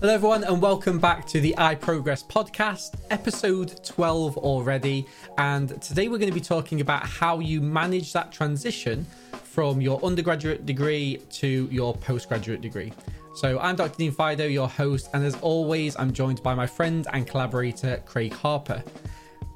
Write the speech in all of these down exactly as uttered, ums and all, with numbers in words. Hello everyone and welcome back to the iProgress Podcast, episode twelve already, and today we're going to be talking about how you manage that transition from your undergraduate degree to your postgraduate degree. So I'm Doctor Dean Fido, your host, and as always I'm joined by my friend and collaborator Craig Harper.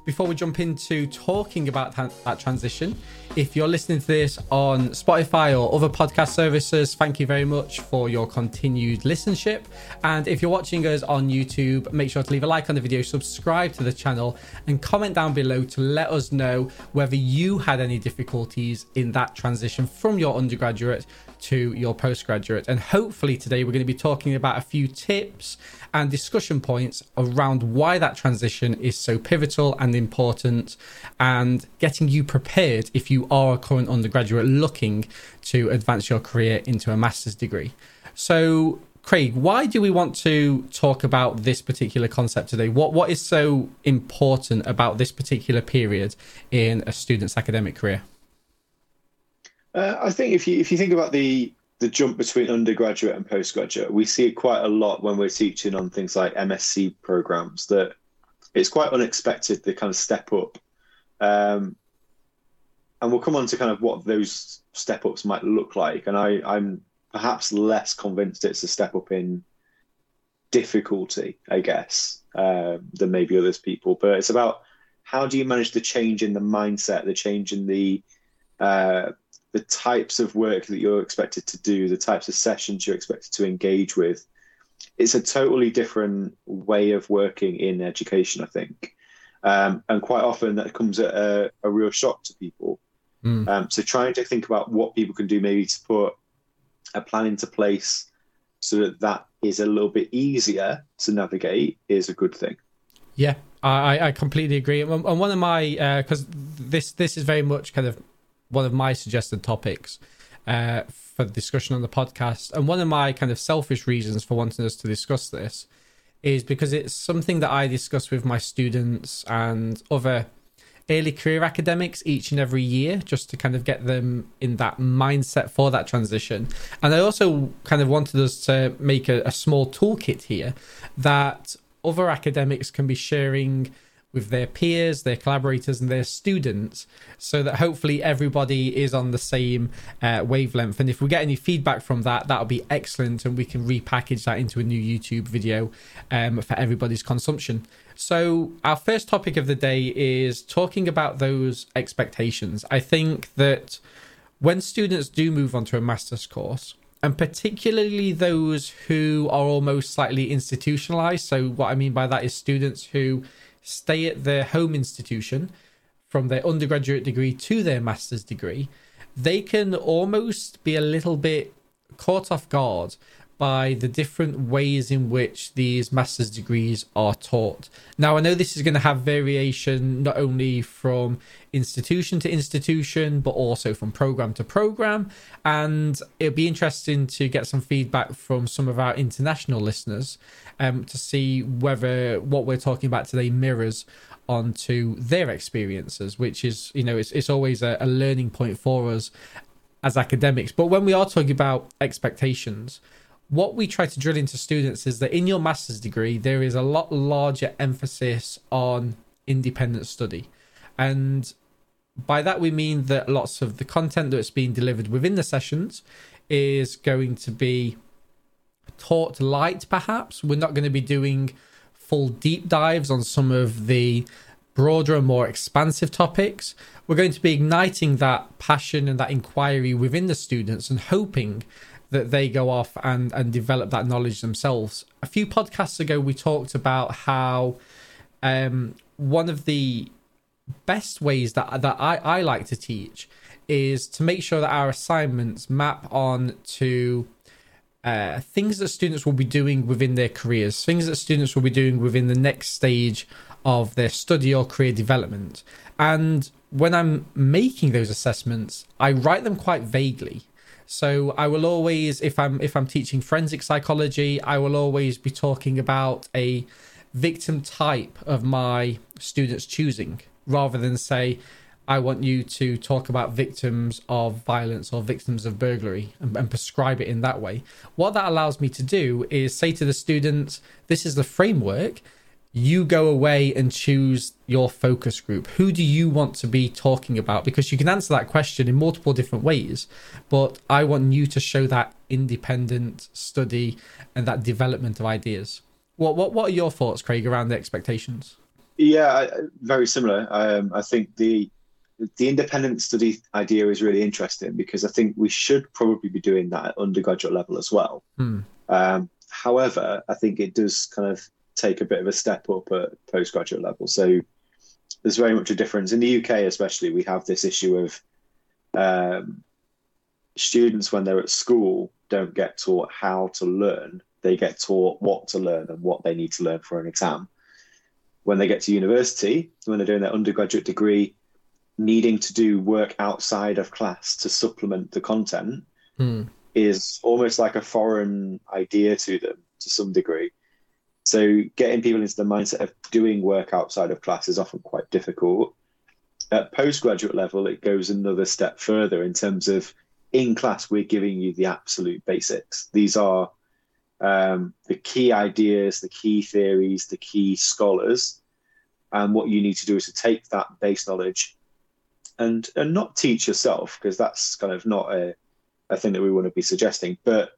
Before we jump into talking about that transition, if you're listening to this on Spotify or other podcast services, thank you very much for your continued listenership. And if you're watching us on YouTube, make sure to leave a like on the video, subscribe to the channel, and comment down below to let us know whether you had any difficulties in that transition from your undergraduate to your postgraduate. And hopefully today we're going to be talking about a few tips and discussion points around why that transition is so pivotal and important, and getting you prepared if you are a current undergraduate looking to advance your career into a master's degree. So Craig, why do we want to talk about this particular concept today? What what is so important about this particular period in a student's academic career? Uh, I think if you if you think about the the jump between undergraduate and postgraduate, we see it quite a lot when we're teaching on things like M S c programs, that it's quite unexpected, the kind of step up. Um, and we'll come on to kind of what those step ups might look like. And I, I'm perhaps less convinced it's a step up in difficulty, I guess, uh, than maybe others people. But it's about how do you manage the change in the mindset, the change in the uh, the types of work that you're expected to do, the types of sessions you're expected to engage with. It's a totally different way of working in education, I think. Um, and quite often that comes at a, a real shock to people. Mm. Um, so trying to think about what people can do maybe to put a plan into place so that that is a little bit easier to navigate is a good thing. Yeah, I, I completely agree. And one of my, uh, because this, this is very much kind of one of my suggested topics uh, for discussion on the podcast. And one of my kind of selfish reasons for wanting us to discuss this is because it's something that I discuss with my students and other early career academics each and every year, just to kind of get them in that mindset for that transition. And I also kind of wanted us to make a, a small toolkit here that other academics can be sharing with their peers, their collaborators, and their students, so that hopefully everybody is on the same uh, wavelength. And if we get any feedback from that, that'll be excellent, and we can repackage that into a new YouTube video um, for everybody's consumption. So our first topic of the day is talking about those expectations. I think that when students do move on to a master's course, and particularly those who are almost slightly institutionalized, so what I mean by that is students who stay at their home institution from their undergraduate degree to their master's degree, they can almost be a little bit caught off guard by the different ways in which these master's degrees are taught. Now, I know this is going to have variation not only from institution to institution, but also from program to program. And it'd be interesting to get some feedback from some of our international listeners um, to see whether what we're talking about today mirrors onto their experiences, which is, you know, it's, it's always a, a learning point for us as academics. But when we are talking about expectations, what we try to drill into students is that in your master's degree, there is a lot larger emphasis on independent study. And by that, we mean that lots of the content that's being delivered within the sessions is going to be taught light, perhaps. We're not going to be doing full deep dives on some of the broader and more expansive topics. We're going to be igniting that passion and that inquiry within the students and hoping that they go off and, and develop that knowledge themselves. A few podcasts ago, we talked about how um, one of the best ways that, that I, I like to teach is to make sure that our assignments map on to uh, things that students will be doing within their careers, things that students will be doing within the next stage of their study or career development. And when I'm making those assessments, I write them quite vaguely. So I will always, if I'm if I'm teaching forensic psychology, I will always be talking about a victim type of my students choosing, rather than say, I want you to talk about victims of violence or victims of burglary and, and prescribe it in that way. What that allows me to do is say to the students, this is the framework. You go away and choose your focus group. Who do you want to be talking about? Because you can answer that question in multiple different ways, but I want you to show that independent study and that development of ideas. What what what are your thoughts, Craig, around the expectations? Yeah, very similar. Um, I think the the independent study idea is really interesting because I think we should probably be doing that at undergraduate level as well. Mm. Um, however, I think it does kind of take a bit of a step up at postgraduate level. So there's very much a difference. In the U K, especially, we have this issue of um, students when they're at school don't get taught how to learn. They get taught what to learn and what they need to learn for an exam. When they get to university, when they're doing their undergraduate degree, needing to do work outside of class to supplement the content mm. is almost like a foreign idea to them to some degree. So getting people into the mindset of doing work outside of class is often quite difficult. At postgraduate level, it goes another step further in terms of in class, we're giving you the absolute basics. These are um, the key ideas, the key theories, the key scholars. And what you need to do is to take that base knowledge and, and not teach yourself, because that's kind of not a, a thing that we want to be suggesting, but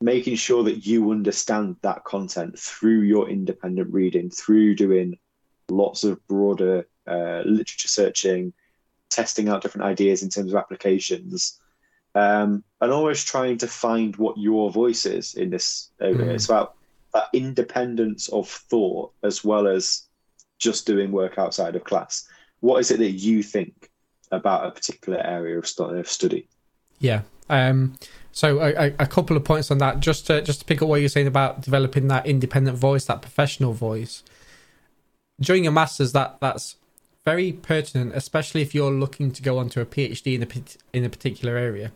making sure that you understand that content through your independent reading, through doing lots of broader uh, literature searching, testing out different ideas in terms of applications, um, and always trying to find what your voice is in this. Mm. It's about that independence of thought as well as just doing work outside of class. What is it that you think about a particular area of study? Yeah. Um, so a, a couple of points on that, just to, just to pick up what you're saying about developing that independent voice, that professional voice. During your master's, that, that's very pertinent, especially if you're looking to go on to a PhD in a, in a particular area.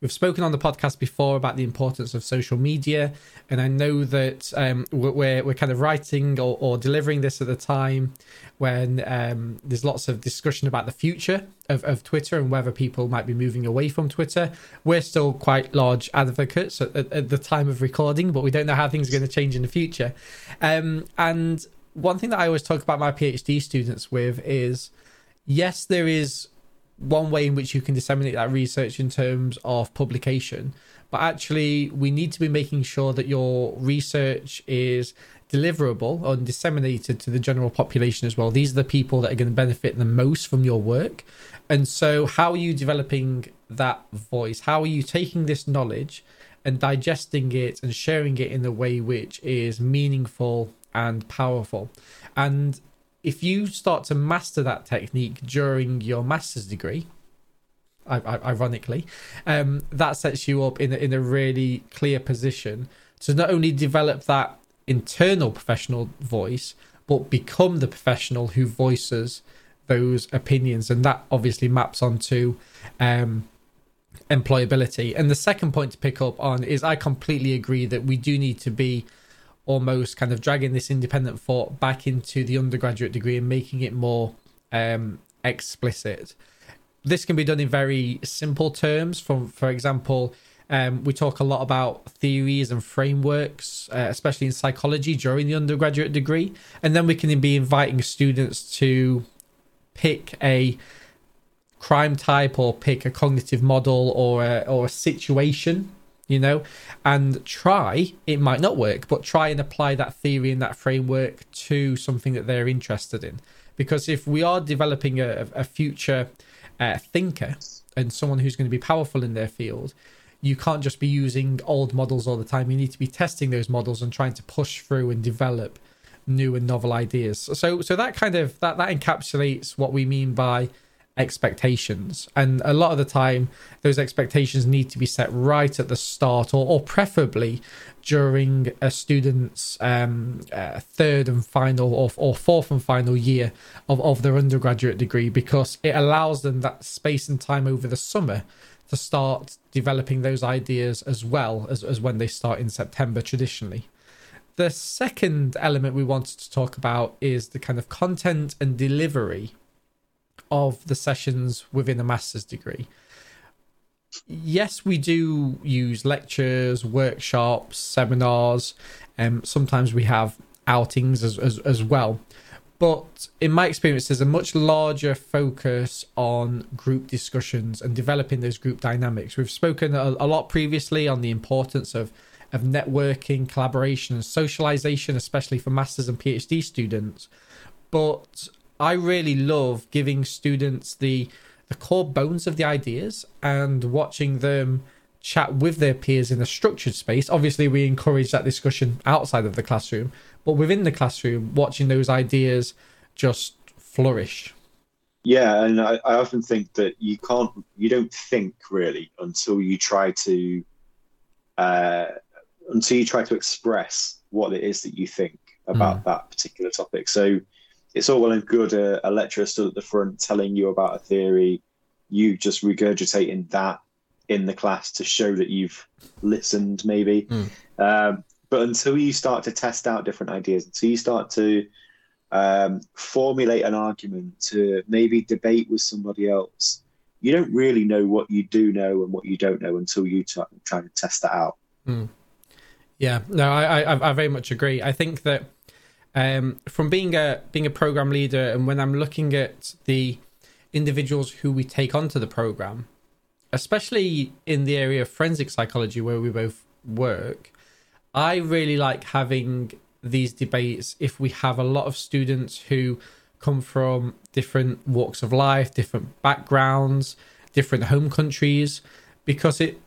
We've spoken on the podcast before about the importance of social media, and I know that um, we're we're kind of writing or, or delivering this at the time when um, there's lots of discussion about the future of, of Twitter and whether people might be moving away from Twitter. We're still quite large advocates at, at, at the time of recording, but we don't know how things are going to change in the future. Um, and one thing that I always talk about my PhD students with is, yes, there is one way in which you can disseminate that research in terms of publication, but actually we need to be making sure that your research is deliverable or disseminated to the general population as well. These are the people that are going to benefit the most from your work. And so how are you developing that voice? How are you taking this knowledge and digesting it and sharing it in a way which is meaningful and powerful? And if you start to master that technique during your master's degree, ironically, um, that sets you up in a, in a really clear position to not only develop that internal professional voice, but become the professional who voices those opinions. And that obviously maps onto um, employability. And the second point to pick up on is I completely agree that we do need to be almost kind of dragging this independent thought back into the undergraduate degree and making it more um, explicit. This can be done in very simple terms. From, for example, um, we talk a lot about theories and frameworks, uh, especially in psychology during the undergraduate degree. And then we can be inviting students to pick a crime type or pick a cognitive model or a, or a situation, you know, and try, it might not work, but try and apply that theory and that framework to something that they're interested in. Because if we are developing a, a future uh, thinker and someone who's going to be powerful in their field, you can't just be using old models all the time. You need to be testing those models and trying to push through and develop new and novel ideas. So so that kind of, that, that encapsulates what we mean by expectations. And a lot of the time those expectations need to be set right at the start, or, or preferably during a student's um uh, third and final or, or fourth and final year of, of their undergraduate degree, because it allows them that space and time over the summer to start developing those ideas as well as, as when they start in September traditionally. The second element we wanted to talk about is the kind of content and delivery of the sessions within a master's degree. Yes, we do use lectures, workshops, seminars, and um, sometimes we have outings as, as as well. But in my experience, there's a much larger focus on group discussions and developing those group dynamics. We've spoken a, a lot previously on the importance of of networking, collaboration, and socialization, especially for masters and PhD students. But I really love giving students the the core bones of the ideas and watching them chat with their peers in a structured space. Obviously, we encourage that discussion outside of the classroom, but within the classroom, watching those ideas just flourish. Yeah, and I, I often think that you can't, you don't think really until you try to, uh, until you try to express what it is that you think about mm. that particular topic. So it's all well and good uh, a lecturer stood at the front telling you about a theory, you just regurgitating that in the class to show that you've listened, maybe. Mm. Um, but until you start to test out different ideas, until you start to um, formulate an argument, to maybe debate with somebody else, you don't really know what you do know and what you don't know until you t- try to test that out. Mm. Yeah, no, I, I, I very much agree. I think that um, from being a being a program leader, and when I'm looking at the individuals who we take onto the program, especially in the area of forensic psychology where we both work, I really like having these debates if we have a lot of students who come from different walks of life, different backgrounds, different home countries, because it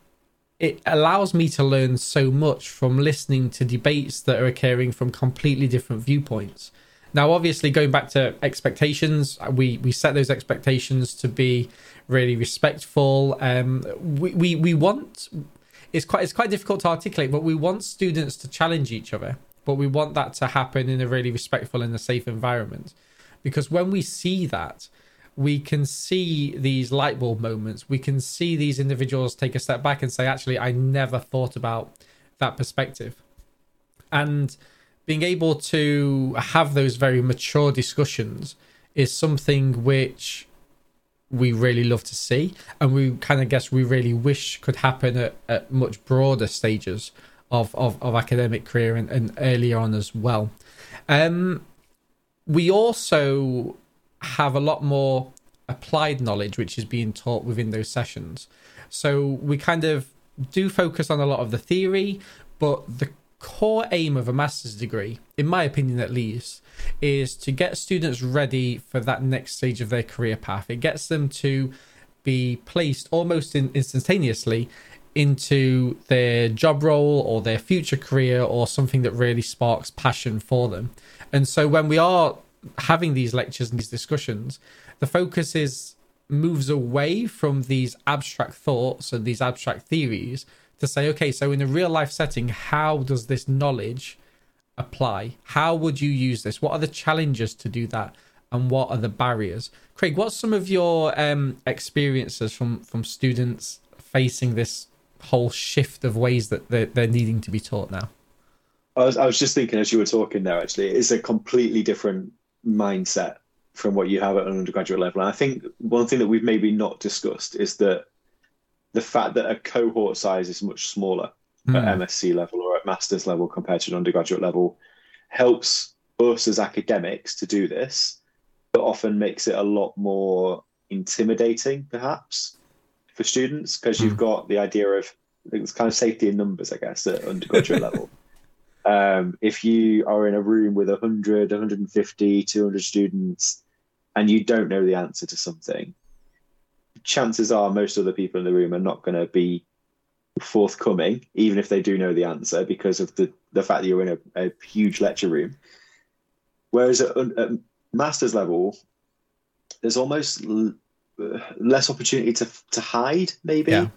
it allows me to learn so much from listening to debates that are occurring from completely different viewpoints. Now, obviously, going back to expectations, we, we set those expectations to be really respectful. Um, we, we we want it's quite it's quite difficult to articulate, but we want students to challenge each other. But we want that to happen in a really respectful and a safe environment, because when we see that, we can see these light bulb moments. We can see these individuals take a step back and say, "Actually, I never thought about that perspective," and being able to have those very mature discussions is something which we really love to see, and we kind of guess we really wish could happen at, at much broader stages of, of, of academic career and, and earlier on as well. Um, we also have a lot more applied knowledge, which is being taught within those sessions. So we kind of do focus on a lot of the theory, but the core aim of a master's degree, in my opinion at least, is to get students ready for that next stage of their career path. It gets them to be placed almost in, instantaneously into their job role or their future career or something that really sparks passion for them. And so when we are having these lectures and these discussions, the focus is moves away from these abstract thoughts and these abstract theories to say, okay, so in a real life setting, how does this knowledge apply? How would you use this? What are the challenges to do that? And what are the barriers? Craig, what's some of your um, experiences from, from students facing this whole shift of ways that they're, they're needing to be taught now? I was, I was just thinking as you were talking there, actually, it's a completely different mindset from what you have at an undergraduate level. And I think one thing that we've maybe not discussed is that the fact that a cohort size is much smaller mm. at M S c level or at master's level compared to an undergraduate level helps us as academics to do this, but often makes it a lot more intimidating, perhaps, for students, because mm. you've got the idea of it's kind of safety in numbers, I guess, at undergraduate level. Um, if you are in a room with one hundred, one hundred fifty, two hundred students, and you don't know the answer to something, chances are most other people in the room are not going to be forthcoming, even if they do know the answer, because of the, the fact that you're in a, a huge lecture room. Whereas at, at master's level, there's almost l- less opportunity to to hide, maybe. Yeah.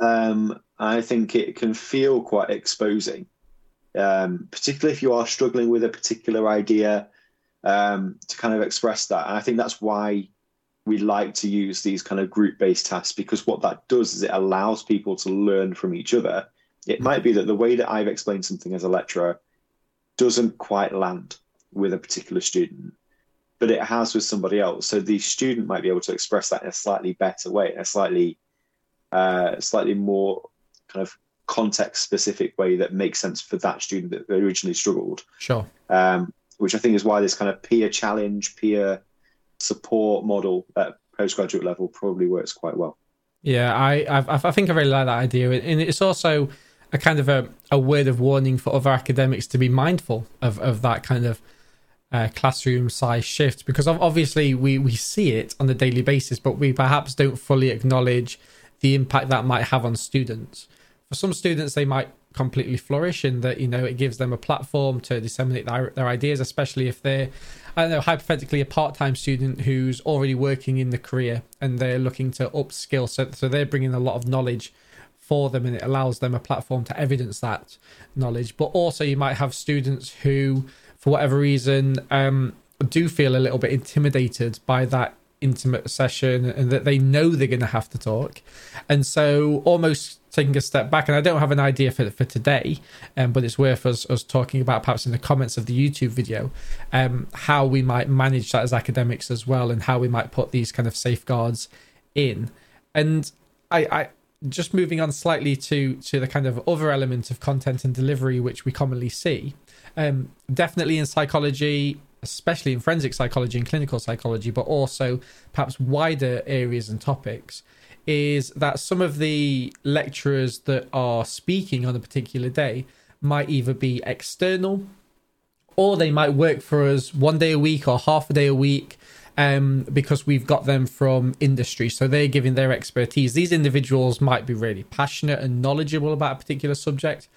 Um, I think it can feel quite exposing, um, particularly if you are struggling with a particular idea, um, to kind of express that. And I think that's why we like to use these kind of group-based tasks, because what that does is it allows people to learn from each other. It might be that the way that I've explained something as a lecturer doesn't quite land with a particular student. but it has with somebody else. So the student might be able to express that in a slightly better way, in a slightly, uh, slightly more kind of context-specific way that makes sense for that student that originally struggled. Sure. Um, which I think is why this kind of peer challenge, peer support model at postgraduate level probably works quite well. Yeah, I I've, I think I really like that idea. And it's also a kind of a, a word of warning for other academics to be mindful of, of that kind of uh, classroom size shift, because obviously we, we see it on a daily basis, but we perhaps don't fully acknowledge the impact that might have on students. For some students, they might completely flourish in that, you know, it gives them a platform to disseminate their, their ideas, especially if they're, I don't know, hypothetically a part-time student who's already working in the career and they're looking to upskill. So, so they're bringing a lot of knowledge for them, and it allows them a platform to evidence that knowledge. But also you might have students who, for whatever reason, um, do feel a little bit intimidated by that intimate session and that they know they're going to have to talk. And so almost taking a step back, and I don't have an idea for for today, um, but it's worth us, us talking about perhaps in the comments of the YouTube video, um, how we might manage that as academics as well, and how we might put these kind of safeguards in. And I, I just moving on slightly to to the kind of other element of content and delivery which we commonly see, um, definitely in psychology, especially in forensic psychology and clinical psychology, but also perhaps wider areas and topics, is that some of the lecturers that are speaking on a particular day might either be external, or they might work for us one day a week or half a day a week, um, because we've got them from industry. So they're giving their expertise. These individuals might be really passionate and knowledgeable about a particular subject,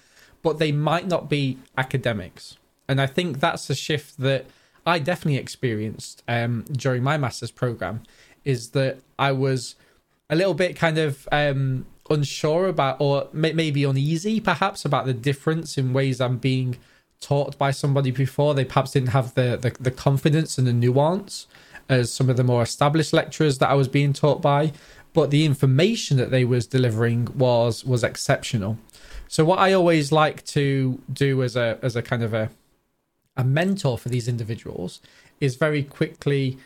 but they might not be academics. And I think that's a shift that I definitely experienced um, during my master's program, is that I was a little bit kind of um, unsure about, or may- maybe uneasy perhaps about, the difference in ways I'm being taught by somebody before. They perhaps didn't have the, the, the confidence and the nuance as some of the more established lecturers that I was being taught by, but the information that they was delivering was was exceptional. So what I always like to do as a as a kind of a a mentor for these individuals is very quickly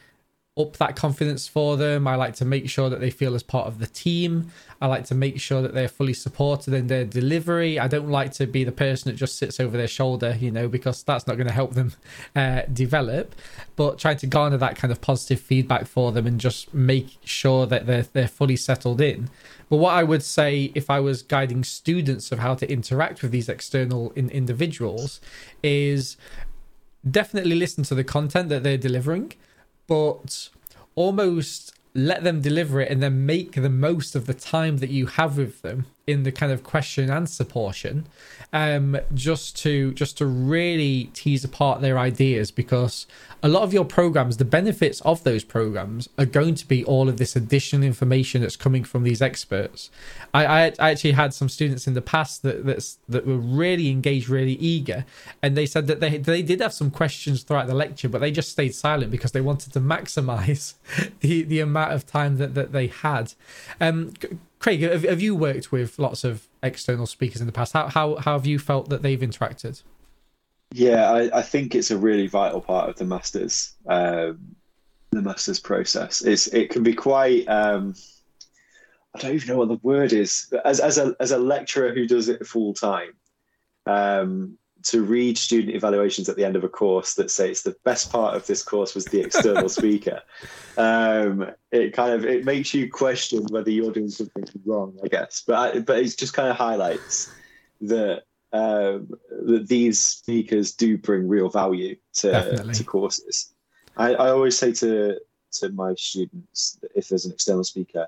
up that confidence for them. I like to make sure that they feel as part of the team. I like to make sure that they're fully supported in their delivery. I don't like to be the person that just sits over their shoulder, you know, because that's not going to help them uh, develop, but trying to garner that kind of positive feedback for them and just make sure that they're, they're fully settled in. But what I would say if I was guiding students of how to interact with these external in- individuals is definitely listen to the content that they're delivering, but almost let them deliver it and then make the most of the time that you have with them in the kind of question and answer portion, um, just to just to really tease apart their ideas, because a lot of your programs, the benefits of those programs are going to be all of this additional information that's coming from these experts. I, I, I actually had some students in the past that that's, that were really engaged, really eager, and they said that they they did have some questions throughout the lecture, but they just stayed silent because they wanted to maximize the, the amount of time that, that they had. Um, Craig, have, have you worked with lots of external speakers in the past? How how, how have you felt that they've interacted? Yeah, I, I think it's a really vital part of the masters, um, the masters process. It's it can be quite um, I don't even know what the word is. But as as a as a lecturer who does it full time, um, to read student evaluations at the end of a course that say it's the best part of this course was the external speaker, um, it kind of it makes you question whether you're doing something wrong, I guess. But I, but it just kind of highlights that. Um, that these speakers do bring real value to, to courses. I, I always say to to my students, that if there's an external speaker,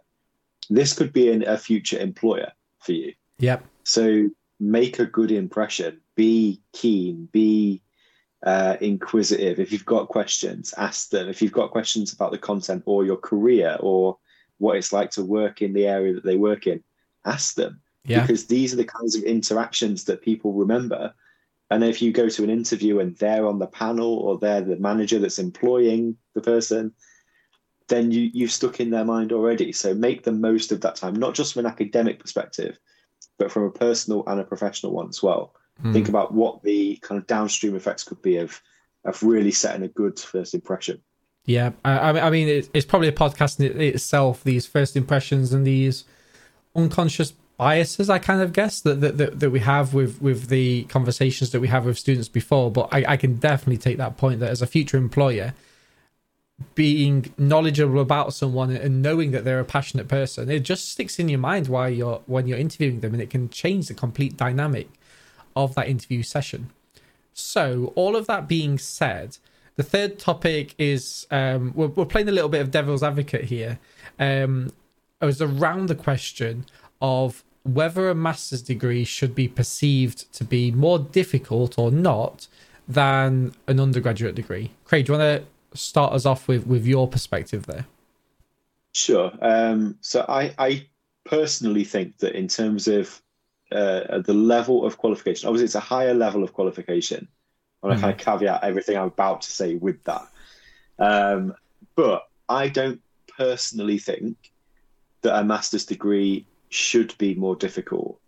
this could be an, a future employer for you. Yep. So make a good impression. Be keen. Be uh, inquisitive. If you've got questions, ask them. If you've got questions about the content or your career or what it's like to work in the area that they work in, ask them. Yeah. Because these are the kinds of interactions that people remember. And if you go to an interview and they're on the panel or they're the manager that's employing the person, then you, you've stuck in their mind already. So make the most of that time, not just from an academic perspective, but from a personal and a professional one as well. Mm. Think about what the kind of downstream effects could be of, of really setting a good first impression. Yeah, I, I mean, it's, it's probably a podcast in itself, these first impressions and these unconscious biases, I kind of guess, that that, that we have with, with the conversations that we have with students before. But I, I can definitely take that point that as a future employer, being knowledgeable about someone and knowing that they're a passionate person, it just sticks in your mind while you're when you're interviewing them, and it can change the complete dynamic of that interview session. So all of that being said, the third topic is um we're, we're playing a little bit of devil's advocate here. Um it was around the question of whether a master's degree should be perceived to be more difficult or not than an undergraduate degree. Craig, do you want to start us off with, with your perspective there? Sure. Um, so I, I personally think that in terms of uh, the level of qualification, obviously it's a higher level of qualification. And mm-hmm. I kind of caveat everything I'm about to say with that. Um, but I don't personally think that a master's degree should be more difficult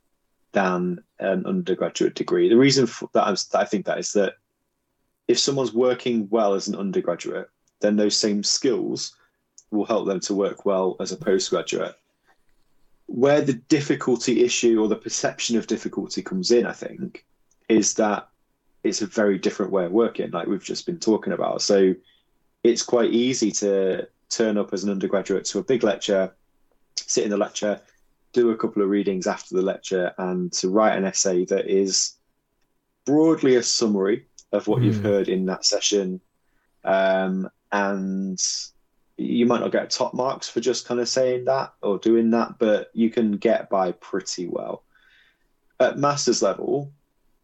than an undergraduate degree. The reason for that, I'm, that I think that is that if someone's working well as an undergraduate, then those same skills will help them to work well as a postgraduate. Where the difficulty issue or the perception of difficulty comes in, I think, is that it's a very different way of working, like we've just been talking about. So it's quite easy to turn up as an undergraduate to a big lecture, sit in the lecture, do a couple of readings after the lecture, and to write an essay that is broadly a summary of what mm. you've heard in that session. Um, and you might not get top marks for just kind of saying that or doing that, but you can get by pretty well. At master's level,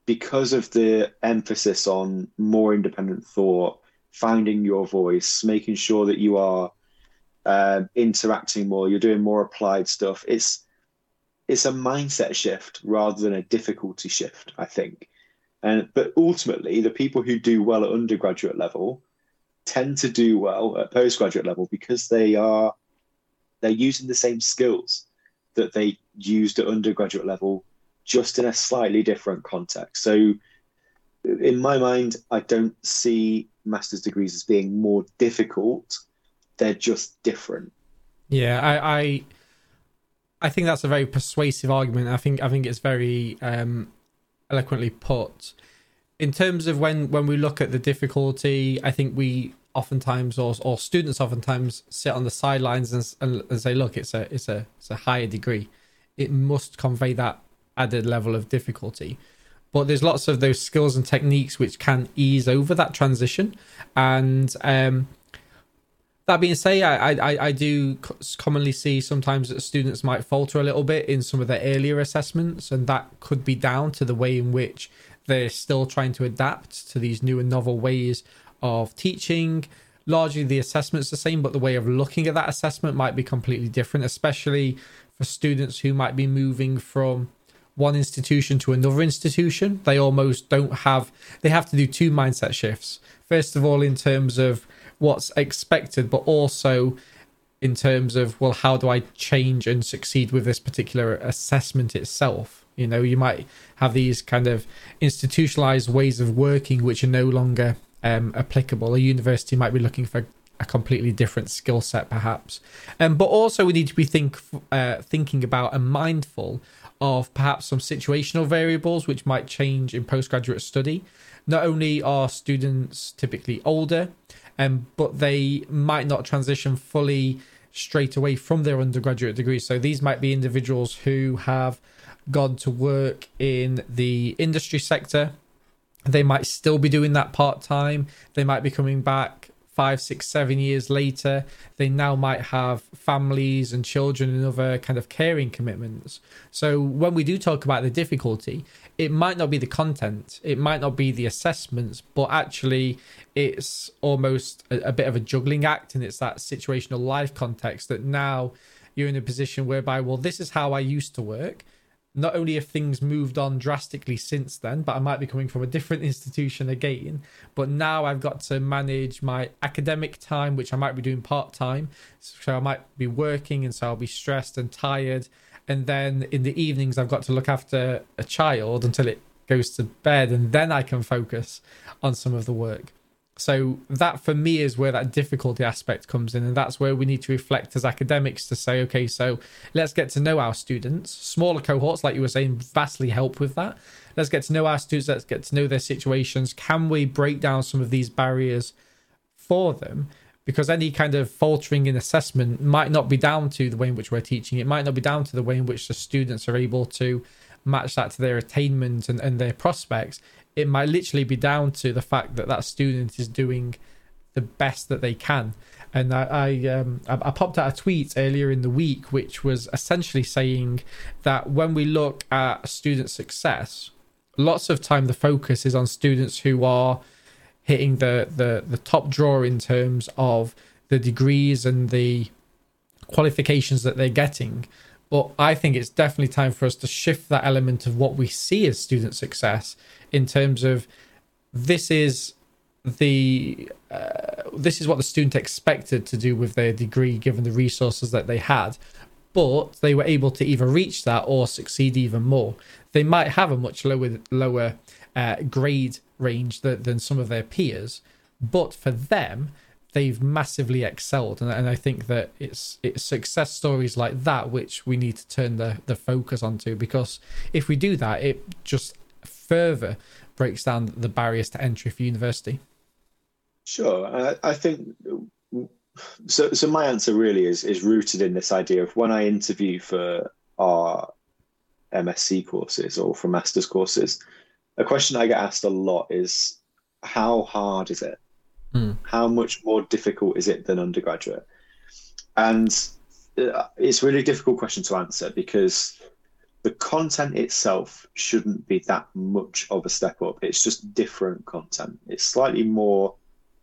because of the emphasis on more independent thought, finding your voice, making sure that you are uh, interacting more, you're doing more applied stuff, it's, it's a mindset shift rather than a difficulty shift, I think. And, but ultimately, the people who do well at undergraduate level tend to do well at postgraduate level because they are they're using the same skills that they used at undergraduate level, just in a slightly different context. So in my mind, I don't see master's degrees as being more difficult. They're just different. Yeah, I I, I think that's a very persuasive argument. I think I think it's very... Um... eloquently put. In terms of when when we look at the difficulty, I think we oftentimes or or students oftentimes sit on the sidelines and, and, and say, look, it's a it's a it's a higher degree, it must convey that added level of difficulty. But there's lots of those skills and techniques which can ease over that transition. And um that being said, I, I I do commonly see sometimes that students might falter a little bit in some of their earlier assessments, and that could be down to the way in which they're still trying to adapt to these new and novel ways of teaching. Largely the assessment's the same, but the way of looking at that assessment might be completely different, especially for students who might be moving from one institution to another institution. They almost don't have, they have to do two mindset shifts. First of all, in terms of what's expected, but also in terms of, well, how do I change and succeed with this particular assessment itself? You know, you might have these kind of institutionalized ways of working which are no longer um, applicable. A university might be looking for a completely different skill set, perhaps. Um, but also we need to be think, uh, thinking about and mindful of perhaps some situational variables which might change in postgraduate study. Not only are students typically older, um, but they might not transition fully straight away from their undergraduate degree. So these might be individuals who have gone to work in the industry sector. They might still be doing that part-time. They might be coming back five, six, seven years later. They now might have families and children and other kind of caring commitments. So when we do talk about the difficulty, it might not be the content, it might not be the assessments, but actually it's almost a, a bit of a juggling act, and it's that situational life context that now you're in a position whereby, well, this is how I used to work. Not only have things moved on drastically since then, but I might be coming from a different institution again. But now I've got to manage my academic time, which I might be doing part-time. So I might be working, and so I'll be stressed and tired. And then in the evenings, I've got to look after a child until it goes to bed, and then I can focus on some of the work. So that for me is where that difficulty aspect comes in. And that's where we need to reflect as academics to say, okay, so let's get to know our students. Smaller cohorts, like you were saying, vastly help with that. Let's get to know our students. Let's get to know their situations. Can we break down some of these barriers for them? Because any kind of faltering in assessment might not be down to the way in which we're teaching. It might not be down to the way in which the students are able to match that to their attainment and, and their prospects. It might literally be down to the fact that that student is doing the best that they can. And I, I, um, I, I popped out a tweet earlier in the week, which was essentially saying that when we look at student success, lots of time the focus is on students who are hitting the, the, the top drawer in terms of the degrees and the qualifications that they're getting. But I think it's definitely time for us to shift that element of what we see as student success in terms of this is the uh, this is what the student expected to do with their degree given the resources that they had, but they were able to either reach that or succeed even more. They might have a much lower lower uh, grade range th- than some of their peers, but for them, they've massively excelled. And, and I think that it's it's success stories like that which we need to turn the, the focus onto, because if we do that, it just further breaks down the barriers to entry for university. Sure. I, I think so. So my answer really is is rooted in this idea of when I interview for our M S c courses or for master's courses, a question I get asked a lot is, how hard is it? Mm. How much more difficult is it than undergraduate? And it's a really difficult question to answer, because the content itself shouldn't be that much of a step up. It's just different content. It's slightly more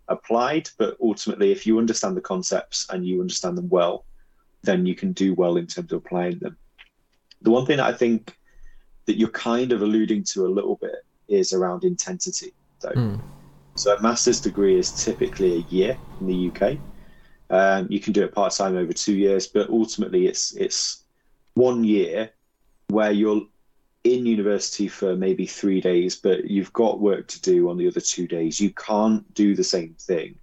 applied, but ultimately, if you understand the concepts and you understand them well, then you can do well in terms of applying them. The one thing that I think that you're kind of alluding to a little bit is around intensity, though. Mm. So a master's degree is typically a year in the U K. Um, you can do it part-time over two years, but ultimately it's it's one year where you're in university for maybe three days, but you've got work to do on the other two days. You can't do the same thing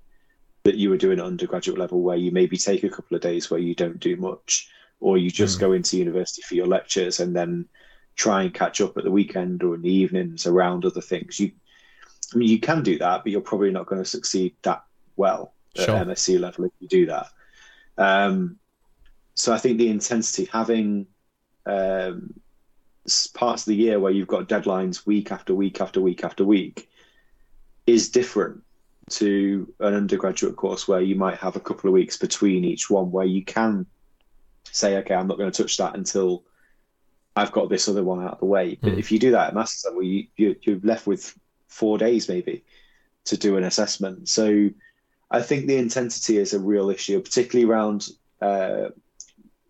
that you were doing at undergraduate level, where you maybe take a couple of days where you don't do much, or you just mm. go into university for your lectures and then try and catch up at the weekend or in the evenings around other things. You I mean, you can do that, but you're probably not going to succeed that well at sure. M S c level if you do that. Um, so I think the intensity, having um, parts of the year where you've got deadlines week after week after week after week, is different to an undergraduate course where you might have a couple of weeks between each one where you can say, okay, I'm not going to touch that until I've got this other one out of the way. Mm. But if you do that at master's level, you, you, you're left with four days maybe to do an assessment. So I think the intensity is a real issue, particularly around uh,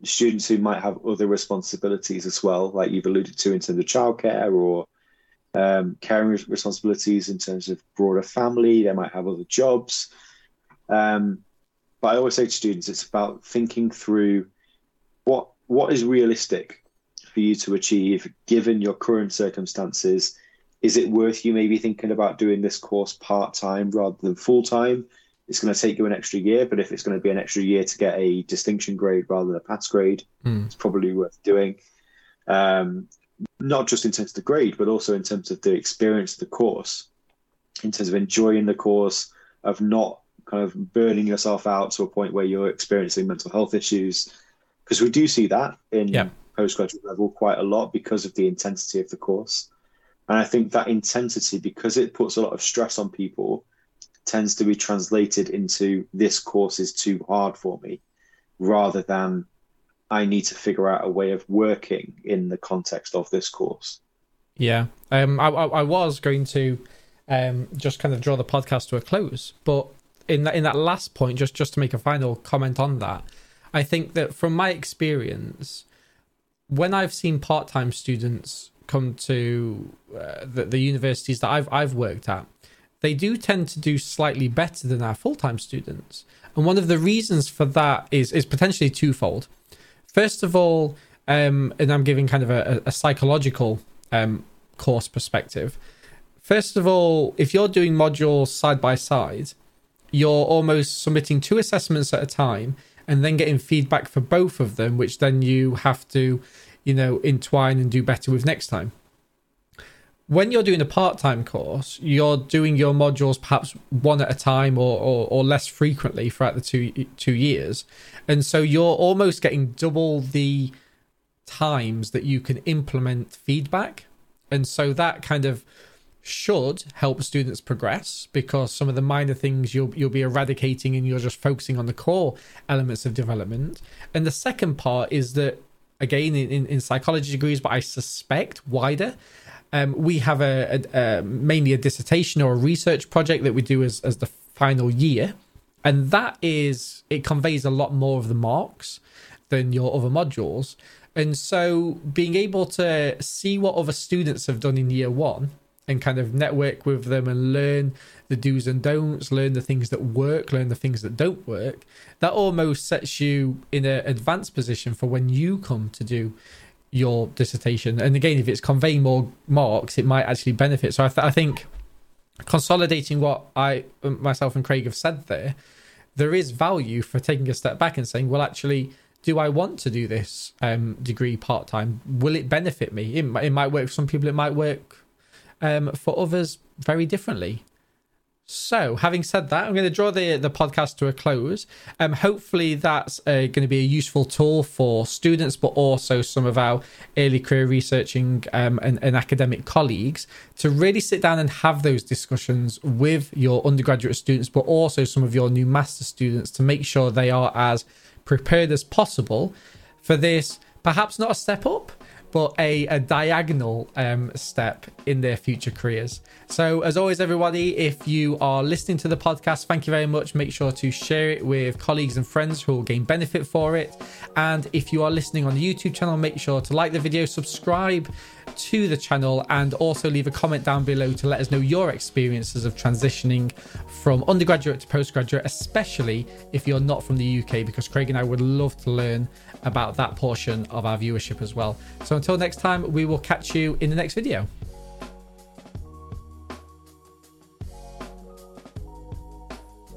students who might have other responsibilities as well, like you've alluded to in terms of childcare or um, caring responsibilities in terms of broader family. They might have other jobs. Um, but I always say to students, it's about thinking through what what is realistic for you to achieve given your current circumstances. Is it worth you maybe thinking about doing this course part-time rather than full-time? It's going to take you an extra year, but if it's going to be an extra year to get a distinction grade rather than a pass grade, mm. it's probably worth doing. Um, not just in terms of the grade, but also in terms of the experience of the course, in terms of enjoying the course, of not kind of burning yourself out to a point where you're experiencing mental health issues. Because we do see that in yeah. postgraduate level quite a lot because of the intensity of the course. And I think that intensity, because it puts a lot of stress on people, tends to be translated into this course is too hard for me, rather than I need to figure out a way of working in the context of this course. Yeah, um, I, I, I was going to um, just kind of draw the podcast to a close. But in that, in that last point, just, just to make a final comment on that, I think that from my experience, when I've seen part-time students come to uh, the, the universities that I've I've worked at, they do tend to do slightly better than our full-time students. And one of the reasons for that is is potentially twofold. First of all, um, and I'm giving kind of a, a psychological um, course perspective. First of all, if you're doing modules side by side, you're almost submitting two assessments at a time and then getting feedback for both of them, which then you have to, you know, entwine and do better with next time. When you're doing a part-time course, you're doing your modules perhaps one at a time or, or, or less frequently throughout the two two years. And so you're almost getting double the times that you can implement feedback. And so that kind of should help students progress, because some of the minor things you'll you'll be eradicating and you're just focusing on the core elements of development. And the second part is that, again, in, in psychology degrees, but I suspect wider, Um, we have a, a, a mainly a dissertation or a research project that we do as, as the final year. And that is, it conveys a lot more of the marks than your other modules. And so being able to see what other students have done in year one and kind of network with them and learn the do's and don'ts, learn the things that work, learn the things that don't work, that almost sets you in an advanced position for when you come to do your dissertation. And again, if it's conveying more marks, it might actually benefit. So I, th- I think consolidating what I myself and Craig have said, there there is value for taking a step back and saying, well, actually, do I want to do this um degree part-time? Will it benefit me? It, it might work for some people, it might work um for others very differently. So having said that, I'm going to draw the, the podcast to a close. Um, hopefully that's uh, going to be a useful tool for students, but also some of our early career researching um, and, and academic colleagues to really sit down and have those discussions with your undergraduate students, but also some of your new master's students, to make sure they are as prepared as possible for this, perhaps not a step up, but a, a diagonal um, step in their future careers. So as always, everybody, if you are listening to the podcast, thank you very much. Make sure to share it with colleagues and friends who will gain benefit for it. And if you are listening on the YouTube channel, make sure to like the video, subscribe to the channel, and also leave a comment down below to let us know your experiences of transitioning from undergraduate to postgraduate, especially if you're not from the U K, because Craig and I would love to learn about that portion of our viewership as well. So until next time, we will catch you in the next video.